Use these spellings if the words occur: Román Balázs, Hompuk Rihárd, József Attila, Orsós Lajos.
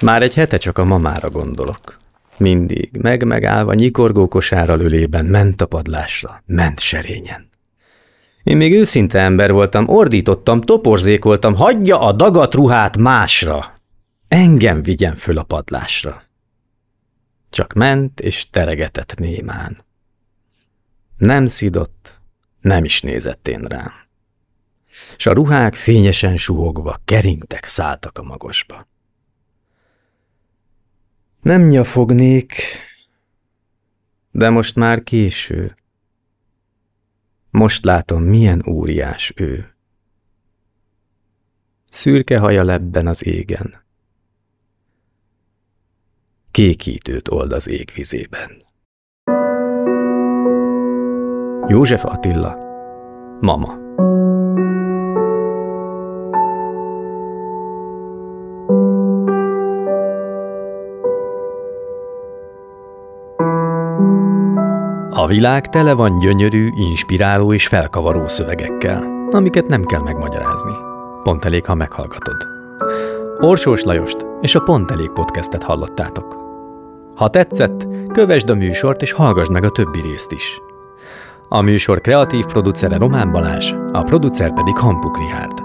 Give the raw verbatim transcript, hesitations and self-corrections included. Már egy hete csak a mamára gondolok. Mindig, meg-megállva nyikorgó kosárral ölében, ment a padlásra, ment serényen. Én még őszinte ember voltam, ordítottam, toporzékoltam, hagyja a dagat ruhát másra! Engem vigyen föl a padlásra. Csak ment és teregetett némán. Nem szidott, nem is nézett én rám. S a ruhák fényesen suhogva, keringtek, szálltak a magosba. Nem nyafognék, de most már késő. Most látom, milyen óriás ő. Szürke haja lebben az égen. Kékítőt old az égvizében. József Attila, Mama. A világ tele van gyönyörű, inspiráló és felkavaró szövegekkel, amiket nem kell megmagyarázni. Pont elég, ha meghallgatod. Orsós Lajost és a Pont elég podcastet hallottátok. Ha tetszett, kövesd a műsort és hallgasd meg a többi részt is. A műsor kreatív producere Román Balázs, a producer pedig Hompuk Rihárd.